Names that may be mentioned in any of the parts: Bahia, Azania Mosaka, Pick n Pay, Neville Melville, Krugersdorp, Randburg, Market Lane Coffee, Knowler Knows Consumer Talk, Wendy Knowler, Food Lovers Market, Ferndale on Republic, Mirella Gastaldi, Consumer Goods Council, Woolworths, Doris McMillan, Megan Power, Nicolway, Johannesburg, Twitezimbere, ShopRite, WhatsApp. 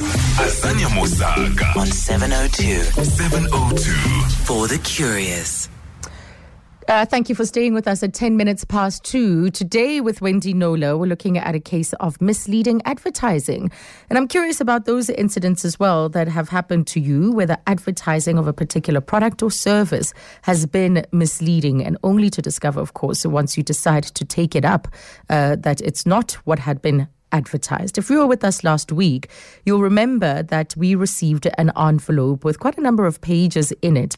Azania Mosaka on 702 for the curious. Thank you for staying with us at 10 minutes past 2. Today with Wendy Knowler, we're looking at a case of misleading advertising. And I'm curious about those incidents as well that have happened to you, where the advertising of a particular product or service has been misleading, and only to discover, of course, once you decide to take it up, that it's not what had been advertised. If you were with us last week, you'll remember that we received an envelope with quite a number of pages in it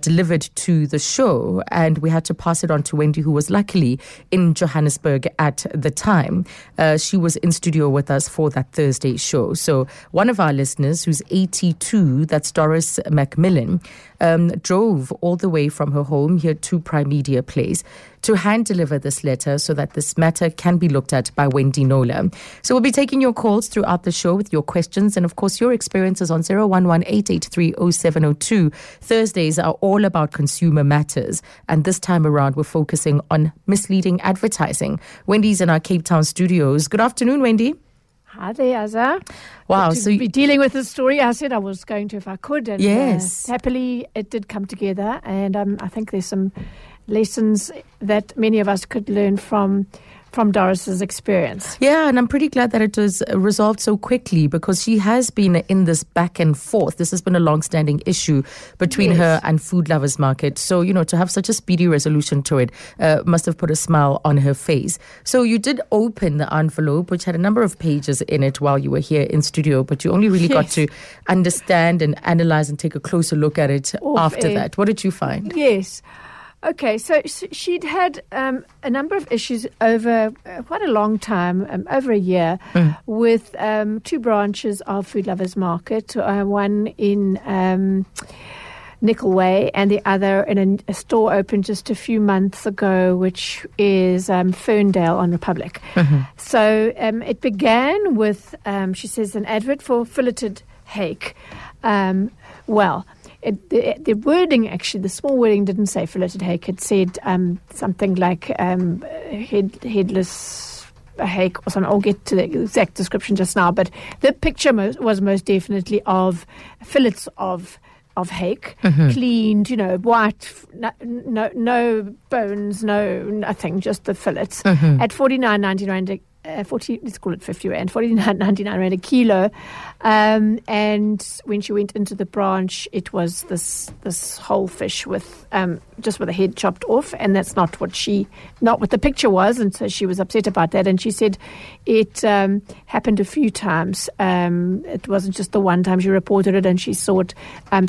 delivered to the show, and we had to pass it on to Wendy, who was luckily in Johannesburg at the time. She was in studio with us for that Thursday show. So one of our listeners, who's 82, that's Doris McMillan, drove all the way from her home here to Primedia Place to hand deliver this letter so that this matter can be looked at by Wendy Knowler. So we'll be taking your calls throughout the show with your questions and, of course, your experiences on 011-883-0702. Thursdays are all about consumer matters, and this time around we're focusing on misleading advertising. Wendy's in our Cape Town studios. Good afternoon, Wendy. Hi there, Azza. Wow. So you're dealing with this story. I said I was going to if I could. And yes. Happily, it did come together, and I think there's some lessons that many of us could learn from Doris's experience. Yeah, and I'm pretty glad that it was resolved so quickly, because she has been in this back and forth. This has been a long-standing issue between her and Food Lovers Market. So, you know, to have such a speedy resolution to it must have put a smile on her face. So you did open the envelope, which had a number of pages in it while you were here in studio, but you only really got to understand and analyze and take a closer look at it after that. What did you find? Yes. Okay, so she'd had a number of issues over quite a long time, over a year, with two branches of Food Lovers Market, one in Nicolway and the other in a store opened just a few months ago, which is Ferndale on Republic. Mm-hmm. So it began with, she says, an advert for filleted hake. The wording, actually, the small wording didn't say filleted hake. It said something like headless hake or something. I'll get to the exact description just now. But the picture was most definitely of fillets of hake, cleaned, you know, white, no bones, no nothing, just the fillets. At 49.99 let's call it 50 Rand, 49.99 Rand a kilo. And when she went into the branch, it was this whole fish with just with a head chopped off, and that's not what the picture was, and so she was upset about that. And she said it happened a few times. It wasn't just the one time she reported it, and she saw it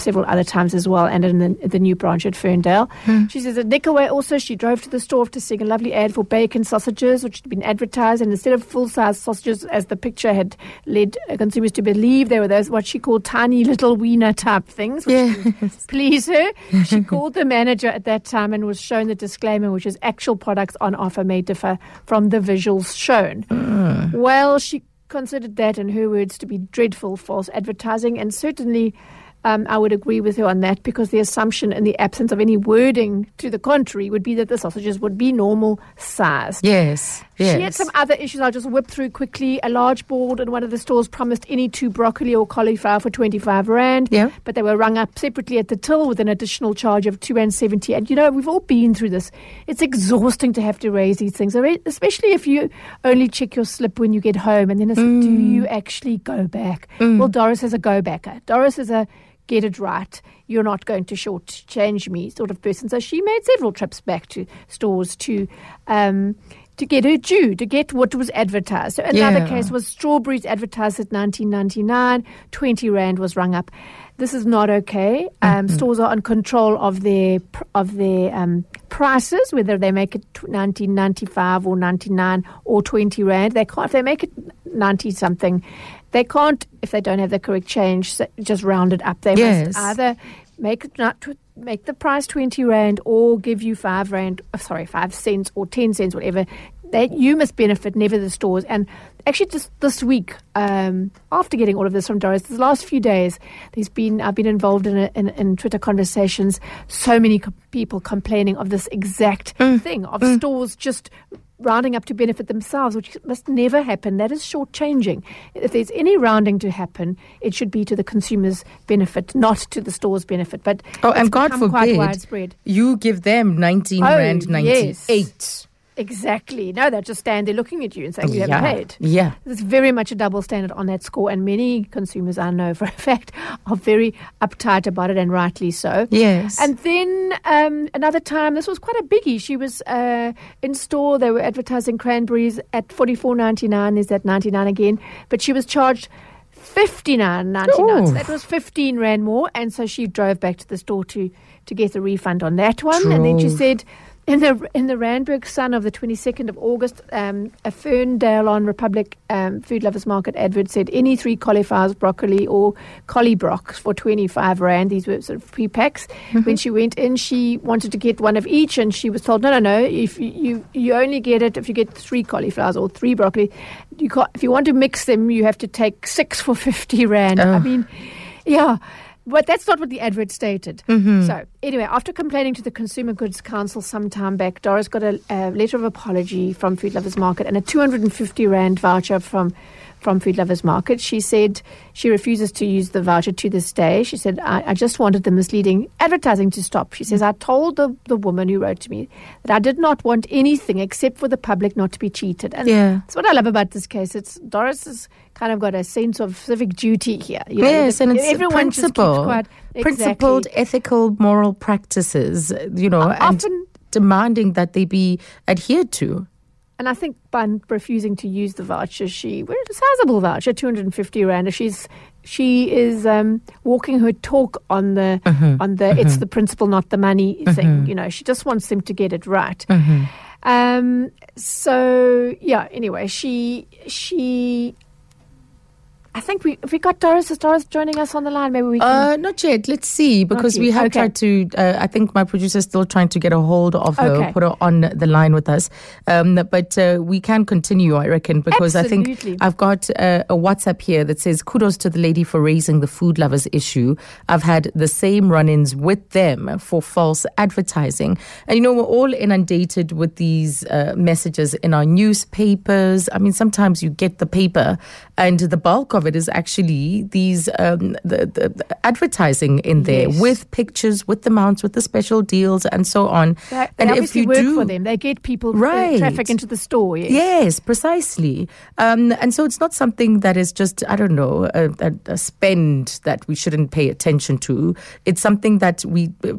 several other times as well, and in the new branch at Ferndale. She says at Nicolway also, she drove to the store after seeing a lovely ad for bacon sausages, which had been advertised, and instead of full-size sausages, as the picture had led consumers to believe, they were those what she called tiny little wiener type things, which didn't please her. She called the manager at that time and was shown the disclaimer, which is actual products on offer may differ from the visuals shown. Well, she considered that, in her words, to be dreadful false advertising, and certainly I would agree with her on that, because the assumption in the absence of any wording to the contrary would be that the sausages would be normal sized. Yes. She had some other issues I'll just whip through quickly. A large board in one of the stores promised any two broccoli or cauliflower for 25 Rand, but they were rung up separately at the till with an additional charge of 2.70. And, you know, we've all been through this. It's exhausting to have to raise these things, especially if you only check your slip when you get home, and then it's like, do you actually go back? Well, Doris is a go-backer. Doris is a get it right, you're not going to shortchange me sort of person. So she made several trips back to stores to get her due, to get what was advertised. So another case was strawberries advertised at 19.99, 20 Rand was rung up. This is not okay. Stores are in control of their prices, whether they make it 19.95 or 99 or 20 Rand. They can't, if they make it 90 something, they can't, if they don't have the correct change, just round it up. They must either make the price 20 Rand or give you 5 cents or 10 cents, whatever. That you must benefit, never the stores. And actually, just this week, after getting all of this from Doris, the last few days, I've been involved in Twitter conversations. So many people complaining of this exact thing of stores just rounding up to benefit themselves, which must never happen. That is shortchanging. If there's any rounding to happen, it should be to the consumer's benefit, not to the store's benefit. But and God forbid, you give them 19 rand 98. Yes. Exactly. No, they just stand there looking at you and saying, you haven't paid. Yeah. There's very much a double standard on that score, and many consumers, I know for a fact, are very uptight about it, and rightly so. Yes. And then another time, this was quite a biggie. She was in store. They were advertising cranberries at $44.99. Is that 99 again? But she was charged $59.99. So that was 15 rand more. And so she drove back to the store to get a refund on that one. And then she said, In the Randburg Sun of the 22nd of August, a Ferndale on Republic Food Lovers Market advert said any three cauliflowers, broccoli or collibrocks for 25 rand. These were sort of pre-packs. Mm-hmm. When she went in, she wanted to get one of each, and she was told, no, if you only get it if you get three cauliflowers or three broccoli. You can't, if you want to mix them, you have to take six for 50 rand. Oh. I mean, yeah. But that's not what the advert stated. Mm-hmm. So anyway, after complaining to the Consumer Goods Council some time back, Doris got a letter of apology from Food Lovers Market and a 250 rand voucher from Food Lovers Market. She said she refuses to use the voucher to this day. She said, I just wanted the misleading advertising to stop. She says, I told the woman who wrote to me that I did not want anything except for the public not to be cheated. And that's what I love about this case. It's Doris has kind of got a sense of civic duty here. You know, yes, and it's principled, ethical, moral practices, and demanding that they be adhered to. And I think by refusing to use the voucher, it's a sizable voucher, 250 rand. She is walking her talk on the it's the principle, not the money thing. You know, she just wants them to get it right. Mm-hmm. Anyway, she. I think we got Doris. Is Doris joining us on the line? Maybe we can... Not yet. Let's see, because we have tried to... I think my producer is still trying to get a hold of her, put her on the line with us. But we can continue, I reckon, because absolutely. I think I've got a WhatsApp here that says, kudos to the lady for raising the food lovers issue. I've had the same run-ins with them for false advertising. And, we're all inundated with these messages in our newspapers. I mean, sometimes you get the paper and the bulk of it is actually these the advertising in there with pictures, with the mounts, with the special deals, and so on. And if you work for them, they get people traffic into the store. Yes, precisely. And so it's not something that is just a spend that we shouldn't pay attention to. It's something that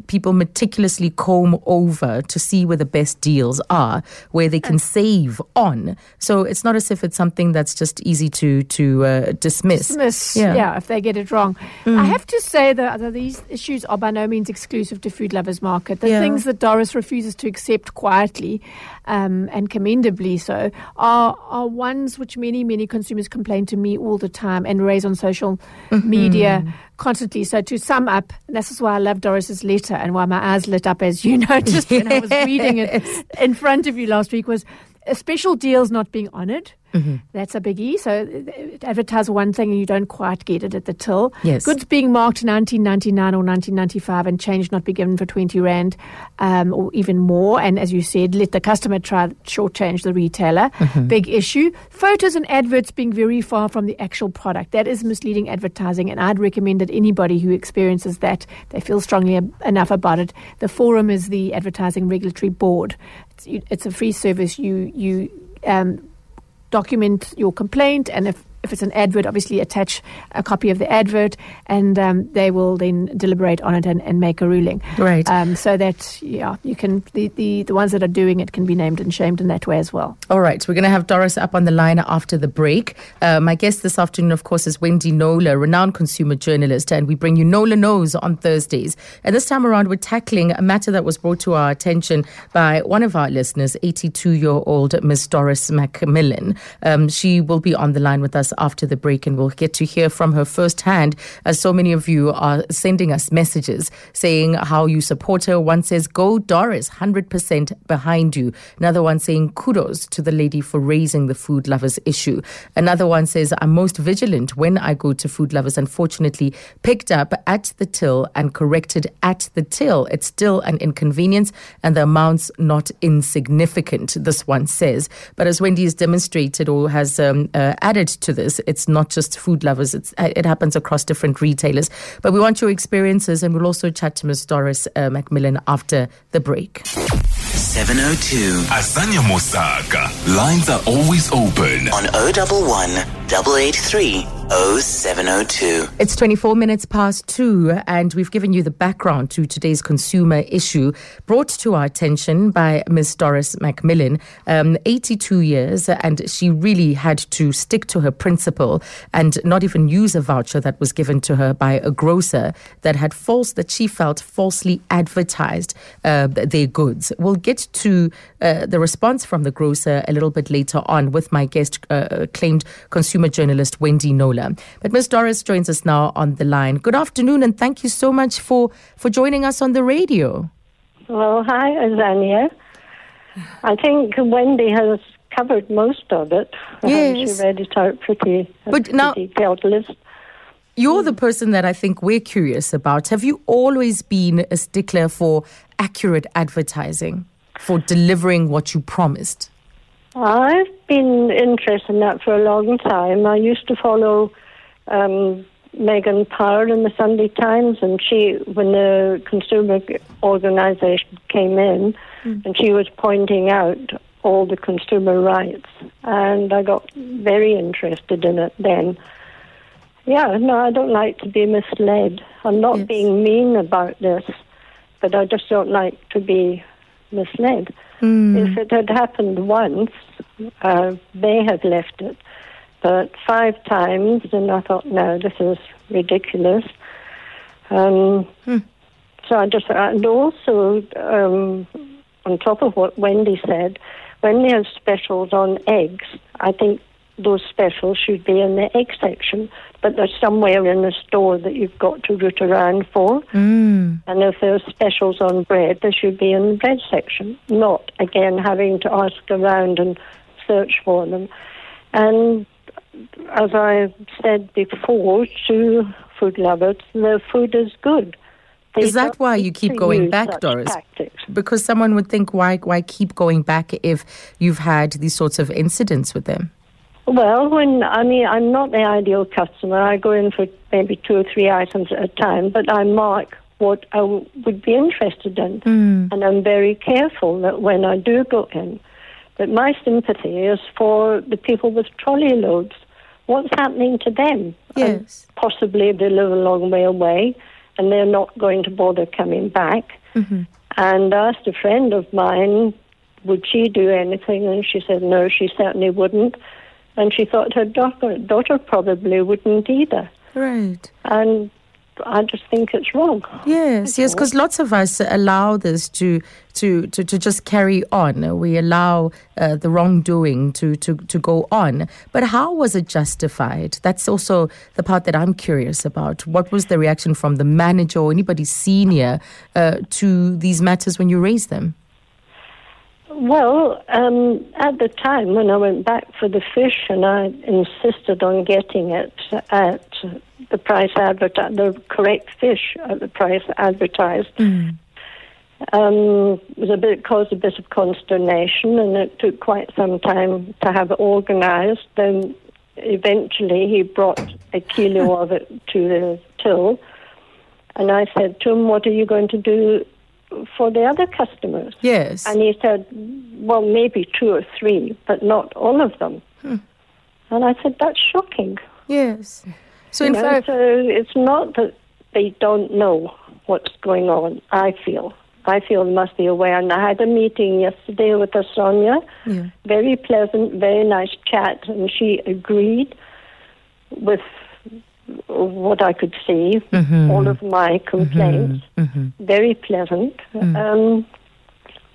people meticulously comb over to see where the best deals are, where they can save on. So it's not as if it's something that's just easy to dismiss. Yeah, if they get it wrong. I have to say that these issues are by no means exclusive to Food Lovers Market. The things that Doris refuses to accept quietly and commendably so are ones which many consumers complain to me all the time and raise on social media constantly. So to sum up, and this is why I love Doris's letter and why my eyes lit up, as you noticed when I was reading it in front of you last week, was special deals not being honoured. Mm-hmm. That's a biggie. So advertise one thing and you don't quite get it at the till. Yes. Goods being marked 1999 or 1995 and change not be given for 20 rand or even more. And as you said, let the customer try shortchange the retailer. Mm-hmm. Big issue. Photos and adverts being very far from the actual product. That is misleading advertising, and I'd recommend that anybody who experiences that, they feel strongly enough about it. The forum is the Advertising Regulatory Board. It's a free service. You document your complaint, and if it's an advert, obviously attach a copy of the advert, and they will then deliberate on it and make a ruling. Right. So that, you can, the ones that are doing it can be named and shamed in that way as well. All right. We're going to have Doris up on the line after the break. My guest this afternoon, of course, is Wendy Knowler, renowned consumer journalist, and we bring you Knowler Knows on Thursdays. And this time around, we're tackling a matter that was brought to our attention by one of our listeners, 82-year-old Miss Doris McMillan. She will be on the line with us us after the break, and we'll get to hear from her firsthand, as so many of you are sending us messages saying how you support her. One says, "Go Doris, 100% behind you." Another one saying, "Kudos to the lady for raising the food lovers issue." Another one says, "I'm most vigilant when I go to food lovers. Unfortunately, picked up at the till and corrected at the till. It's still an inconvenience and the amount's not insignificant," this one says. But as Wendy has demonstrated or has added to this, it's not just food lovers. It happens across different retailers. But we want your experiences, and we'll also chat to Ms. Doris McMillan after the break. 702. Azania Mosaka. Lines are always open on 011 883 0702. It's 24 minutes past 2, and we've given you the background to today's consumer issue, brought to our attention by Ms. Doris McMillan, 82 years, and she really had to stick to her principle and not even use a voucher that was given to her by a grocer that had she felt falsely advertised their goods. We'll get to the response from the grocer a little bit later on with my guest, acclaimed consumer journalist Wendy Knowler. But Ms. Doris joins us now on the line. Good afternoon, and thank you so much for joining us on the radio. Well, hi, Azania. I think Wendy has covered most of it. Yes. She read it out pretty detailed list. You're the person that I think we're curious about. Have you always been a stickler for accurate advertising, for delivering what you promised? I've been interested in that for a long time. I used to follow Megan Power in the Sunday Times, and she, when the consumer organisation came in, and she was pointing out all the consumer rights, and I got very interested in it then. Yeah, no, I don't like to be misled. I'm not being mean about this, but I just don't like to be misled. If it had happened once, they had left it. But 5 times, and I thought, no, this is ridiculous. So I just, and also, on top of what Wendy said, when they have specials on eggs, I think those specials should be in the egg section. But they're somewhere in the store that you've got to root around for. And if there's specials on bread, they should be in the bread section, not, again, having to ask around and search for them. And as I said before to food lovers, their food is good. Is that why you keep going back, Doris? Tactics. Because someone would think, why keep going back if you've had these sorts of incidents with them? Well, I'm not the ideal customer. I go in for maybe 2 or 3 items at a time, but I mark what I would be interested in. And I'm very careful that when I do go in. But my sympathy is for the people with trolley loads. What's happening to them? Yes. And possibly they live a long way away, and they're not going to bother coming back. And I asked a friend of mine, would she do anything? And she said, no, she certainly wouldn't. And she thought her daughter probably wouldn't either. Right. And I just think it's wrong. Yes, because lots of us allow this to just carry on. We allow the wrongdoing to go on. But how was it justified? That's also the part that I'm curious about. What was the reaction from the manager or anybody senior to these matters when you raised them? Well, at the time when I went back for the fish, and I insisted on getting it at the price advertised, the correct fish at the price advertised, it caused a bit of consternation, and it took quite some time to have it organised. Then eventually he brought a kilo of it to the till, and I said to him, what are you going to do for the other customers? Yes. And he said, well, maybe 2 or 3, but not all of them. And I said, that's shocking. Yes. So in fact... So it's not that they don't know what's going on, I feel. I feel they must be aware. And I had a meeting yesterday with Azania. Very pleasant, very nice chat. And she agreed with what I could see, all of my complaints, very pleasant.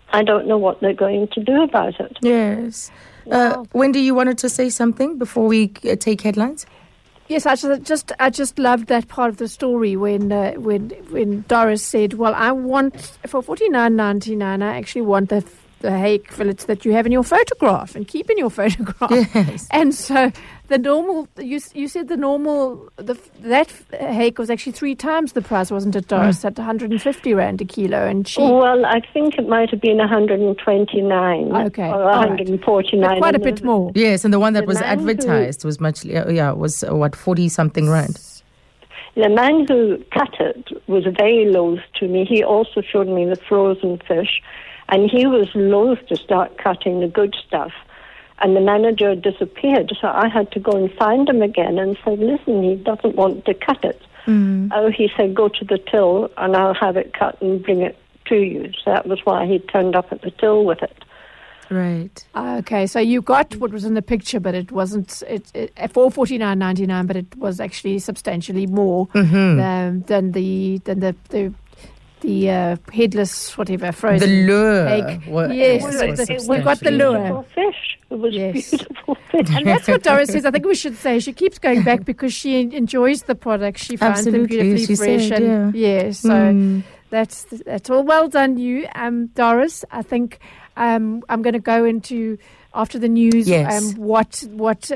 I don't know what they're going to do about it. Yes. Wendy, you wanted to say something before we take headlines? Yes, I just loved that part of the story when Doris said, "Well, I want for $49.99. I actually want the hake fillets that you have in your photograph and keep in your photograph." Yes. And so the normal you said that hake was actually three times the price, wasn't it, Doris? At 150 rand a kilo and cheap. Well, I think it might have been 129. Okay. Or 149. Right. Quite a bit more. Yes, and the one that was advertised was much. Yeah, was what 40 something rand. The man who cut it was very loath to me. He also showed me the frozen fish, and he was loath to start cutting the good stuff. And the manager disappeared, so I had to go and find him again and say, "Listen, he doesn't want to cut it." Mm. Oh, he said, "Go to the till and I'll have it cut and bring it to you." So that was why he turned up at the till with it. Right. Okay, so you got what was in the picture, but it wasn't for $49.99, but it was actually substantially more than the headless, whatever, frozen. The lure. Yes, we got the lure. It was beautiful fish. And that's what Doris says. I think we should say she keeps going back because she enjoys the product. She finds them beautifully fresh. Said, and so that's all. Well done, you, Doris. I think I'm going to go into after the news what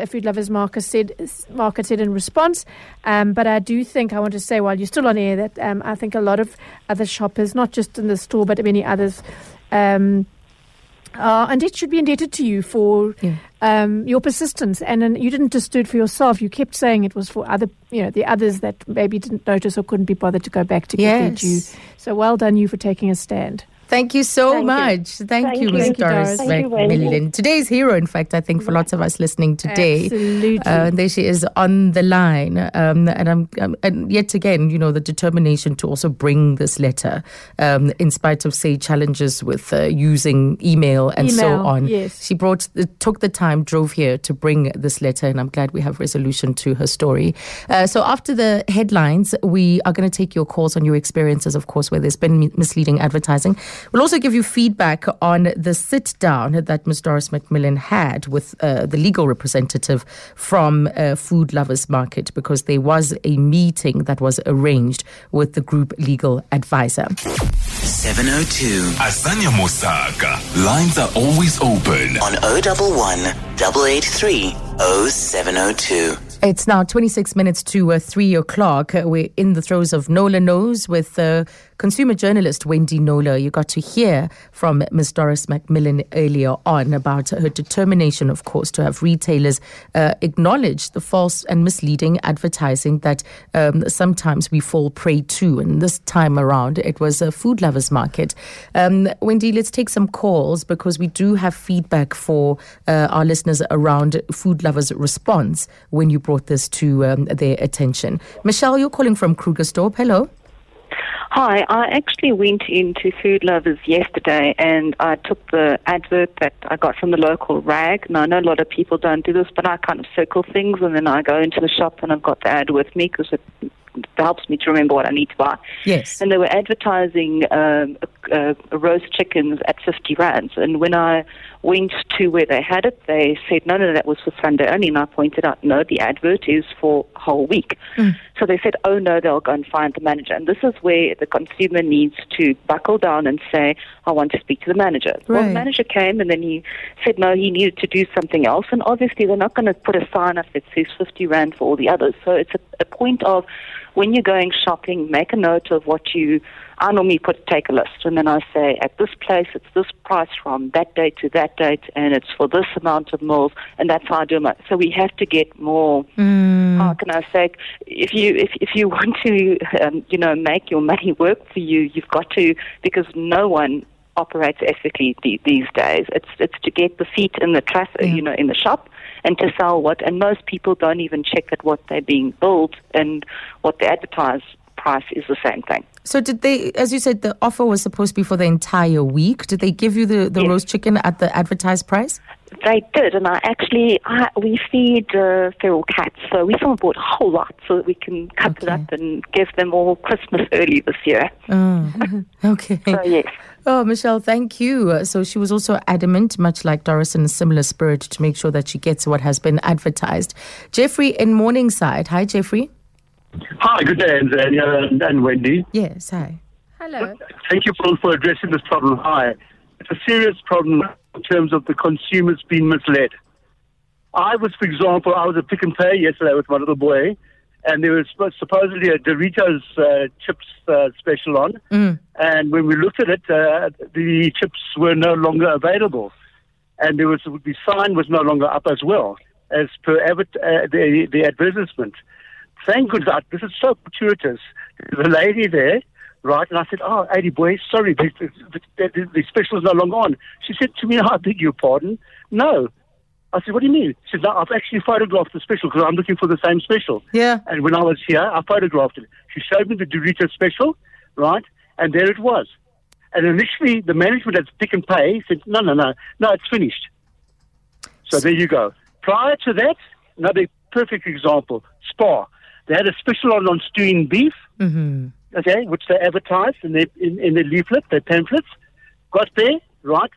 Food Lovers Market said in response. But I do think I want to say while you're still on air that I think a lot of other shoppers, not just in the store but many others, and it should be indebted to you for your persistence, and you didn't just do it for yourself. You kept saying it was for the others that maybe didn't notice or couldn't be bothered to go back to get their due. So well done you for taking a stand. Thank you so much. Thank you, Ms. Doris McMillan. Today's hero, in fact, I think for lots of us listening today. Absolutely. There she is on the line. And yet again, the determination to also bring this letter, in spite of, say, challenges with using email and so on. Yes. She took the time, drove here to bring this letter, and I'm glad we have resolution to her story. So after the headlines, we are going to take your calls on your experiences, of course, where there's been misleading advertising. We'll also give you feedback on the sit-down that Ms. Doris McMillan had with the legal representative from Food Lovers Market, because there was a meeting that was arranged with the group legal advisor. 702. Azania Mosaka. Lines are always open on 011 883 0702. It's now 26 minutes to 3 o'clock. We're in the throes of Knowler Knows with consumer journalist Wendy Knowler. You got to hear from Ms. Doris McMillan earlier on about her determination, of course, to have retailers acknowledge the false and misleading advertising that sometimes we fall prey to. And this time around, it was a Food Lovers Market. Wendy, let's take some calls because we do have feedback for our listeners around Food Lovers' response when you brought this to their attention. Michelle, you're calling from Krugersdorp. Hello. Hi, I actually went into Food Lovers yesterday and I took the advert that I got from the local rag. Now, I know a lot of people don't do this, but I kind of circle things and then I go into the shop and I've got the ad with me because it helps me to remember what I need to buy. Yes. And they were advertising roast chickens at 50 rands. And when I went to where they had it, they said, no, that was for Sunday only. And I pointed out, no, the advert is for a whole week. Mm. So they said, oh, no, they'll go and find the manager. And this is where the consumer needs to buckle down and say, I want to speak to the manager. Right. Well, the manager came and then he said, no, he needed to do something else. And obviously they're not going to put a sign up that says 50 rand for all the others. So it's a point of, when you're going shopping, make a note of what you... I normally take a list, and then I say, at this place, it's this price from that date to that date, and it's for this amount of meals, and that's how I do my... So we have to get more... How can I say? If you want to, make your money work for you, you've got to... Because no one operates ethically these days. It's to get the feet in the traffic, in the shop, and to sell what... And most people don't even check at what they're being billed, and what they advertise price is the same thing. So did they, as you said, the offer was supposed to be for the entire week. Did they give you the roast chicken at the advertised price? They did, and we feed feral cats, so we sort of bought a whole lot so that we can cut it up and give them all Christmas early this year. Oh, okay. So, yes. Oh, Michelle, thank you. So she was also adamant, much like Doris, in a similar spirit, to make sure that she gets what has been advertised. Jeffrey in Morningside. Hi, Jeffrey. Hi, good day, and Wendy. Yes, hi. Hello. Thank you for addressing this problem. Hi. It's a serious problem in terms of the consumers being misled. I was at Pick n Pay yesterday with my little boy, and there was supposedly a Doritos chips special on, and when we looked at it, the chips were no longer available, and the sign was no longer up as well, as per the advertisement. Thank goodness, this is so fortuitous. The lady there, right, and I said, "Oh, Adi boy, sorry, the special is no longer on." She said to me, "I beg your pardon." No, I said, "What do you mean?" She said, "No, I've actually photographed the special because I'm looking for the same special." Yeah. And when I was here, I photographed it. She showed me the Doritos special, right, and there it was. And initially, the management at Pick n Pay said, "No, it's finished." So there you go. Prior to that, another perfect example: Spar. They had a special on stew and beef. Mm-hmm. Okay, which they advertised in their leaflet, their pamphlets. Got there, right?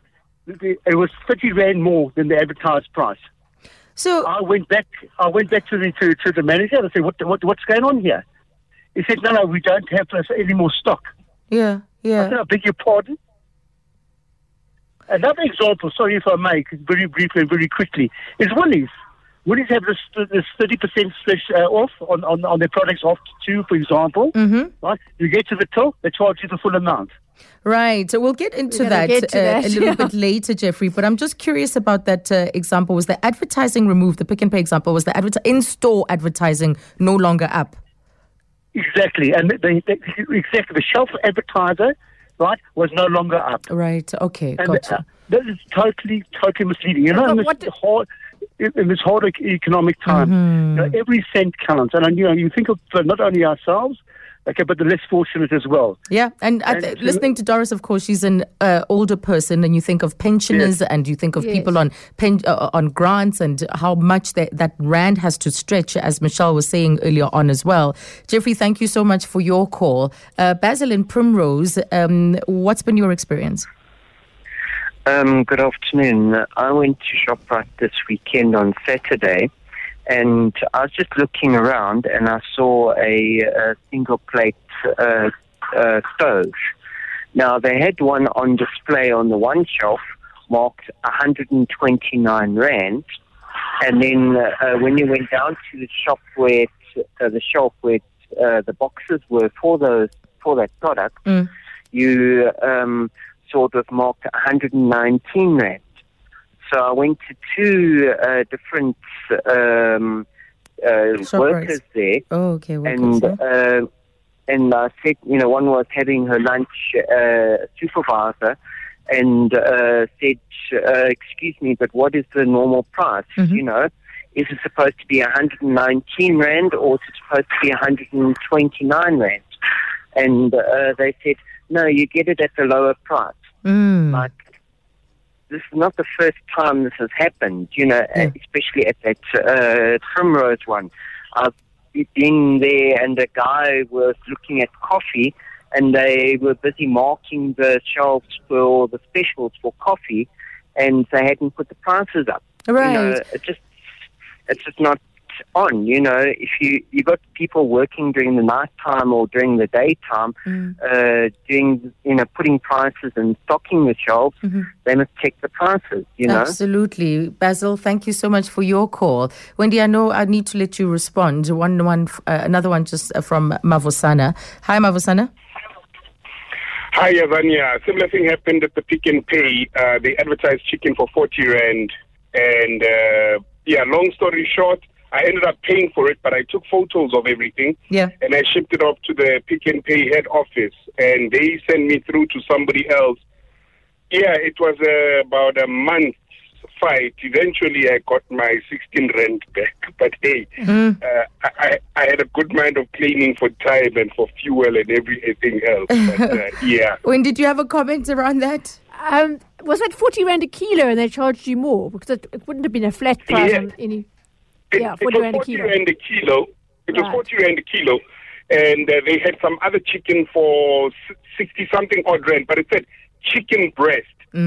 It was 30 rand more than the advertised price. So I went back to the manager and I said, "What's going on here?" He said, "No, we don't have any more stock." Yeah, yeah. I said, "I beg your pardon." Another example, sorry if I may, very briefly and very quickly, is Woolies. Woolies have this 30% off on their products off too, for example. Mm-hmm. Right? You get to the till, they charge you the full amount. Right. So we'll get into that a little bit later, Jeffrey. But I'm just curious about that example. Was the advertising removed? The Pick n Pay example, was the in-store advertising no longer up? Exactly. And the shelf advertiser, right, was no longer up. Right. Okay. And gotcha. That is totally, totally misleading. You know, in this whole economic time, you know, every cent counts. And you know, you think of not only ourselves, okay, but the less fortunate as well. Yeah, and listening to Doris, of course, she's an older person, and you think of pensioners, yes, and you think of, yes, people on grants and how much that rand has to stretch, as Michelle was saying earlier on as well. Jeffrey, thank you so much for your call. Basil in Primrose, what's been your experience? Good afternoon. I went to ShopRite this weekend on Saturday, and I was just looking around and I saw a single plate stove. Now, they had one on display on the one shelf marked 129 Rand, and then when you went down to the shop where the boxes were for that product, you sort of marked 119 Rand. So I went to two different workers there. Oh, okay. Workers, and I said, you know, one was having her lunch supervisor, and said, "Excuse me, but what is the normal price? Mm-hmm. You know, is it supposed to be 119 Rand or is it supposed to be 129 Rand?" And they said, "No, you get it at the lower price." Like, this is not the first time this has happened, you know, especially at that Primrose one. I've been there and the guy was looking at coffee and they were busy marking the shelves for the specials for coffee and they hadn't put the prices up. Right. You know, it's just not on, you know. If you got people working during the night time or during the daytime, doing, you know, putting prices and stocking the shelves, they must check the prices, you know. Absolutely. Basil, thank you so much for your call. Wendy, I know I need to let you respond. Another one just from Mavosana. Hi, Mavosana. Hi, Azania. Similar thing happened at the Pick n Pay. They advertised chicken for 40 Rand, and long story short, I ended up paying for it, but I took photos of everything, and I shipped it off to the Pick n Pay head office, and they sent me through to somebody else. Yeah, it was about a month's fight. Eventually, I got my 16 Rand back, but hey, I had a good mind of claiming for time and for fuel and everything else. But, yeah. When did you have a comment around that? Was that 40 Rand a kilo and they charged you more? Because it wouldn't have been a flat price on any... Yeah, 40 Rand a kilo. It was 40 Rand a kilo. And they had some other chicken for 60-something odd Rand. But it said chicken breast, 40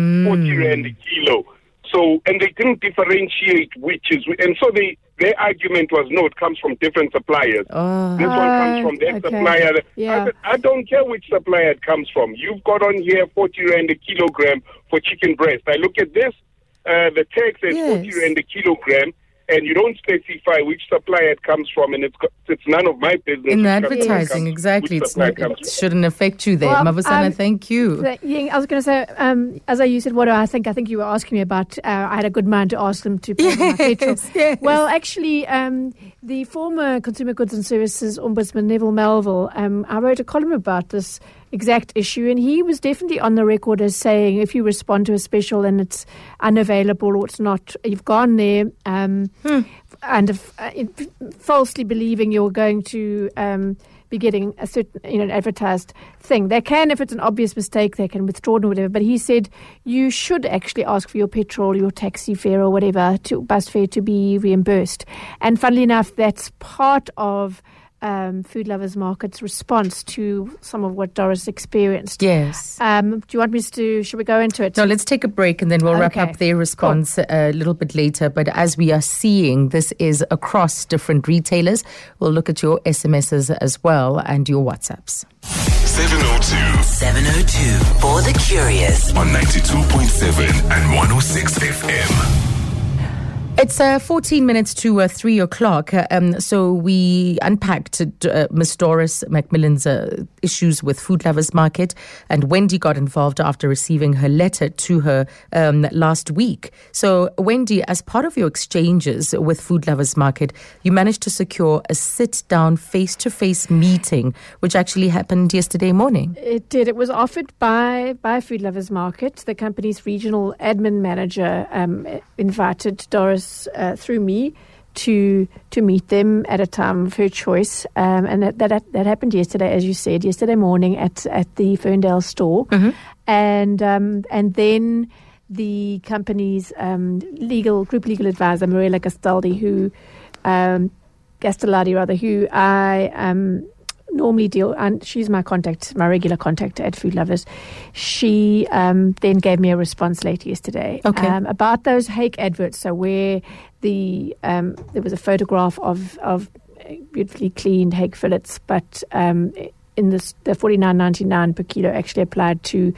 Rand a kilo. So, and they didn't differentiate which is... And so their argument was, no, it comes from different suppliers. Oh, this one comes from that supplier. Yeah. I said, I don't care which supplier it comes from. You've got on here 40 Rand a kilogram for chicken breast. I look at this, the tag says 40 Rand a kilogram, and you don't specify which supplier it comes from, and it's none of my business. In advertising, exactly. It shouldn't affect you there. Well, Mavusana, thank you. I was going to say, as you said, what do I think? I think you were asking me about, I had a good mind to ask them to pay my petrol. Yes. Well, actually, the former Consumer Goods and Services Ombudsman, Neville Melville, I wrote a column about this exact issue, and he was definitely on the record as saying, if you respond to a special and it's unavailable or it's not, you've gone there, and falsely believing you're going to be getting a certain, an advertised thing. They can, if it's an obvious mistake, they can withdraw it or whatever. But he said you should actually ask for your petrol, your taxi fare, or whatever, to bus fare to be reimbursed. And funnily enough, that's part of Food Lovers Market's response to some of what Doris experienced. Yes. Do you want me to, should we go into it? No, let's take a break and then we'll wrap up their response a little bit later. But as we are seeing, this is across different retailers. We'll look at your SMSs as well and your WhatsApps. 702 for the curious on 92.7 and 106 FM. It's 14 minutes to 3 o'clock, so we unpacked Ms. Doris McMillan's issues with Food Lovers Market, and Wendy got involved after receiving her letter to her last week. So, Wendy, as part of your exchanges with Food Lovers Market, you managed to secure a sit-down, face-to-face meeting, which actually happened yesterday morning. It did. It was offered by Food Lovers Market. The company's regional admin manager invited Doris through me to meet them at a time of her choice, and that happened yesterday, as you said, yesterday morning at the Ferndale store, and then the company's group legal advisor Mirella Gastaldi, who I normally deal, and she's my regular contact at Food Lovers. She then gave me a response late yesterday about those hake adverts. So where there was a photograph of beautifully cleaned hake fillets, but in the $49.99 per kilo actually applied to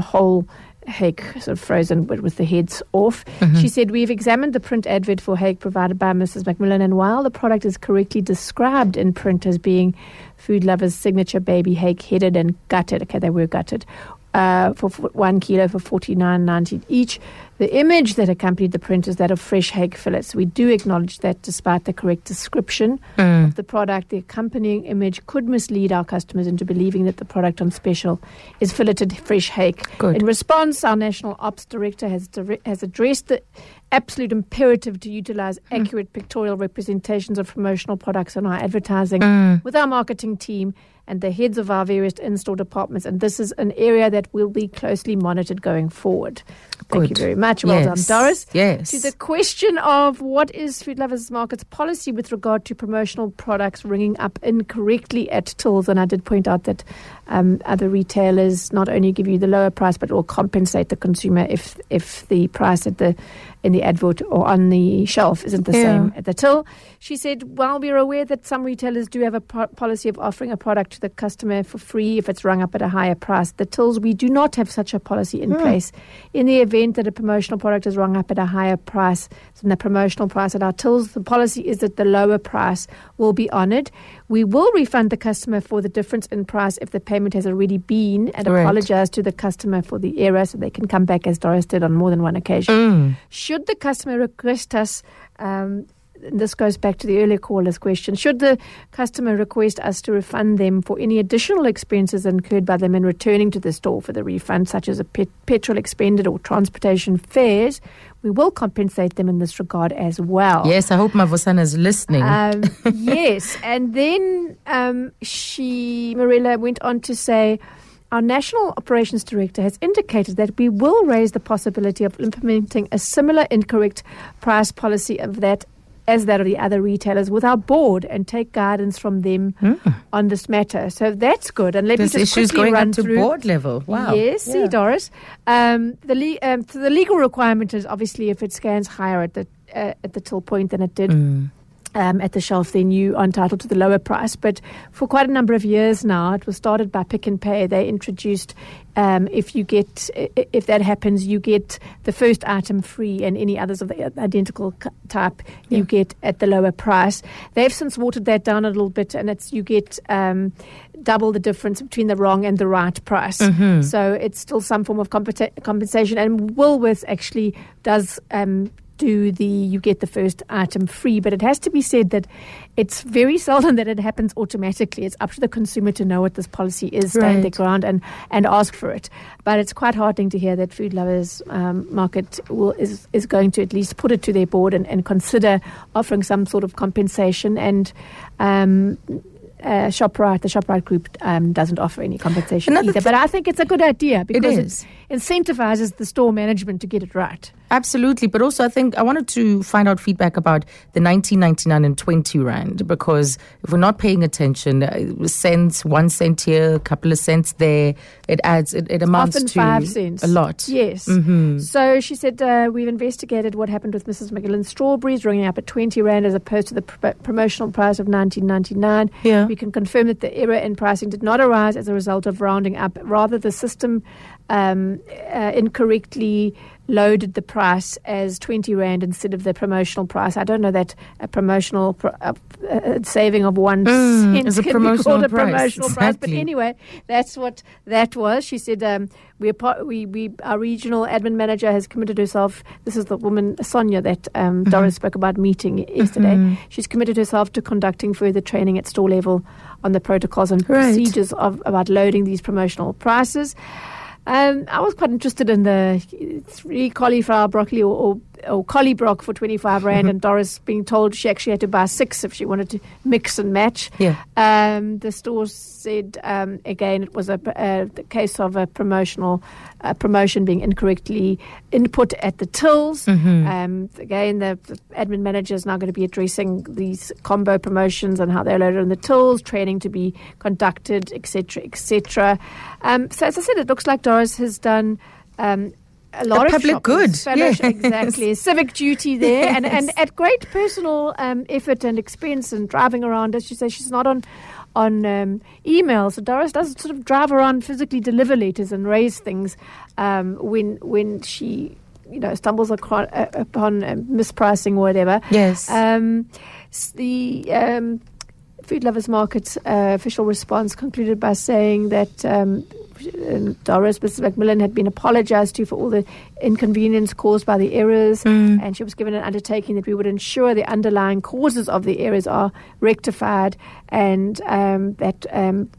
whole hake, sort of frozen but with the heads off. She said, we've examined the print advert for hake provided by Mrs. McMillan, and while the product is correctly described in print as being Food Lovers' signature baby hake, headed and gutted, they were gutted, for 1 kilo for $49.90 each, the image that accompanied the print is that of fresh hake fillets. We do acknowledge that despite the correct description of the product, the accompanying image could mislead our customers into believing that the product on special is filleted fresh hake. Good. In response, our National Ops Director has addressed the absolute imperative to utilize accurate pictorial representations of promotional products in our advertising with our marketing team and the heads of our various in-store departments. And this is an area that will be closely monitored going forward. Thank you very much. Well done, Doris. Yes. To the question of what is Food Lovers Market's policy with regard to promotional products ringing up incorrectly at tills, and I did point out that other retailers not only give you the lower price but will compensate the consumer if the price at the in the advert or on the shelf isn't the same at the till. She said, while we're aware that some retailers do have a policy of offering a product to the customer for free if it's rung up at a higher price, the tills, we do not have such a policy in place. In the event that a promotional product is rung up at a higher price than the promotional price at our tills, the policy is that the lower price will be honoured. We will refund the customer for the difference in price if the payment has already been, and apologise to the customer for the error so they can come back, as Doris did on more than one occasion. Should the customer request us, this goes back to the earlier caller's question, should the customer request us to refund them for any additional expenses incurred by them in returning to the store for the refund, such as a petrol expended or transportation fares, we will compensate them in this regard as well. Yes, I hope Mavusana is listening. Yes, and then Mirella went on to say, Our National Operations Director has indicated that we will raise the possibility of implementing a similar incorrect price policy of that as that of the other retailers with our board and take guidance from them on this matter. So that's good. And let me just quickly going run up to through board level. Wow. Yes, yeah. See, Doris. So the legal requirement is obviously if it scans higher at the till point than it did. At the shelf, then you are entitled to the lower price. But for quite a number of years now, it was started by Pick n Pay. They introduced if that happens, you get the first item free, and any others of the identical type you get at the lower price. They've since watered that down a little bit, and it's you get double the difference between the wrong and the right price. Mm-hmm. So it's still some form of compensation. And Woolworths actually does. You get the first item free, but it has to be said that it's very seldom that it happens automatically. It's up to the consumer to know what this policy is, stand their ground and ask for it. But it's quite heartening to hear that Food Lovers Market is going to at least put it to their board and consider offering some sort of compensation. And ShopRite, the ShopRite group doesn't offer any compensation either. But I think it's a good idea because it incentivizes the store management to get it right. Absolutely, but also I think I wanted to find out feedback about the 19.99 and 20 rand, because if we're not paying attention, cents, 1 cent here, a couple of cents there, it amounts often to 5 cents. A lot. Yes. Mm-hmm. So she said we've investigated what happened with Mrs. McGillan's strawberries ringing up at 20 rand as opposed to the promotional price of 19.99. Yeah. We can confirm that the error in pricing did not arise as a result of rounding up. Rather, the system incorrectly loaded the price as 20 rand instead of the promotional price. I don't know that a promotional saving of 1 cent is a promotional price. But anyway, that's what that was. She said, our regional admin manager has committed herself. This is the woman, Sonia, that Doris spoke about meeting yesterday. Mm-hmm. She's committed herself to conducting further training at store level on the protocols and procedures about loading these promotional prices. I was quite interested in the 3 cauliflower broccoli or collie brock for 25 rand, and Doris being told she actually had to buy 6 if she wanted to mix and match. Yeah. The store said, again, it was a case of a promotion being incorrectly input at the tills. Mm-hmm. Again, the admin manager is now going to be addressing these combo promotions and how they're loaded on the tills, training to be conducted, etc., etc. So as I said, it looks like Doris has done a lot of public good. Exactly. Civic duty there. Yes. And at great personal effort and expense and driving around, as she says, she's not on email. So Doris does sort of drive around, physically deliver letters and raise things when she stumbles upon mispricing or whatever. Yes. The Food Lovers Market's official response concluded by saying that Doris, Mrs. McMillan, had been apologized to for all the inconvenience caused by the errors, and she was given an undertaking that we would ensure the underlying causes of the errors are rectified, and that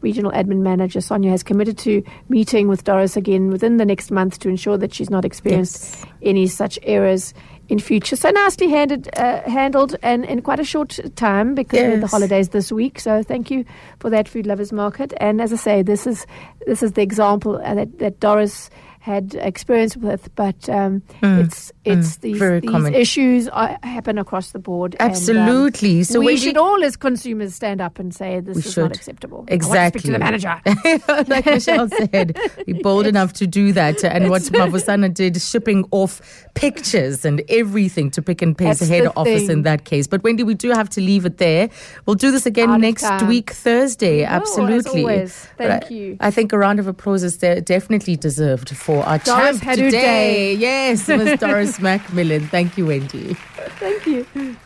regional admin manager Sonia has committed to meeting with Doris again within the next month to ensure that she's not experienced any such errors in future. So nicely handled and in quite a short time, because we're at the holidays this week. So thank you for that, Food Lovers Market. And as I say, this is the example that Doris had experience with, but these issues happen across the board. Absolutely. And, so we should all, as consumers, stand up and say this is not acceptable. Exactly. I want to speak to the manager. Like Michelle said, we're bold enough to do that. And what Mavusana did, shipping off pictures and everything to Pick n Pay's head office in that case. But Wendy, we do have to leave it there. We'll do this again next week, Thursday. Absolutely. As always. Thank you. I think a round of applause is definitely deserved for our Doris champ today. Yes, it was Doris McMillan. Thank you, Wendy. Thank you.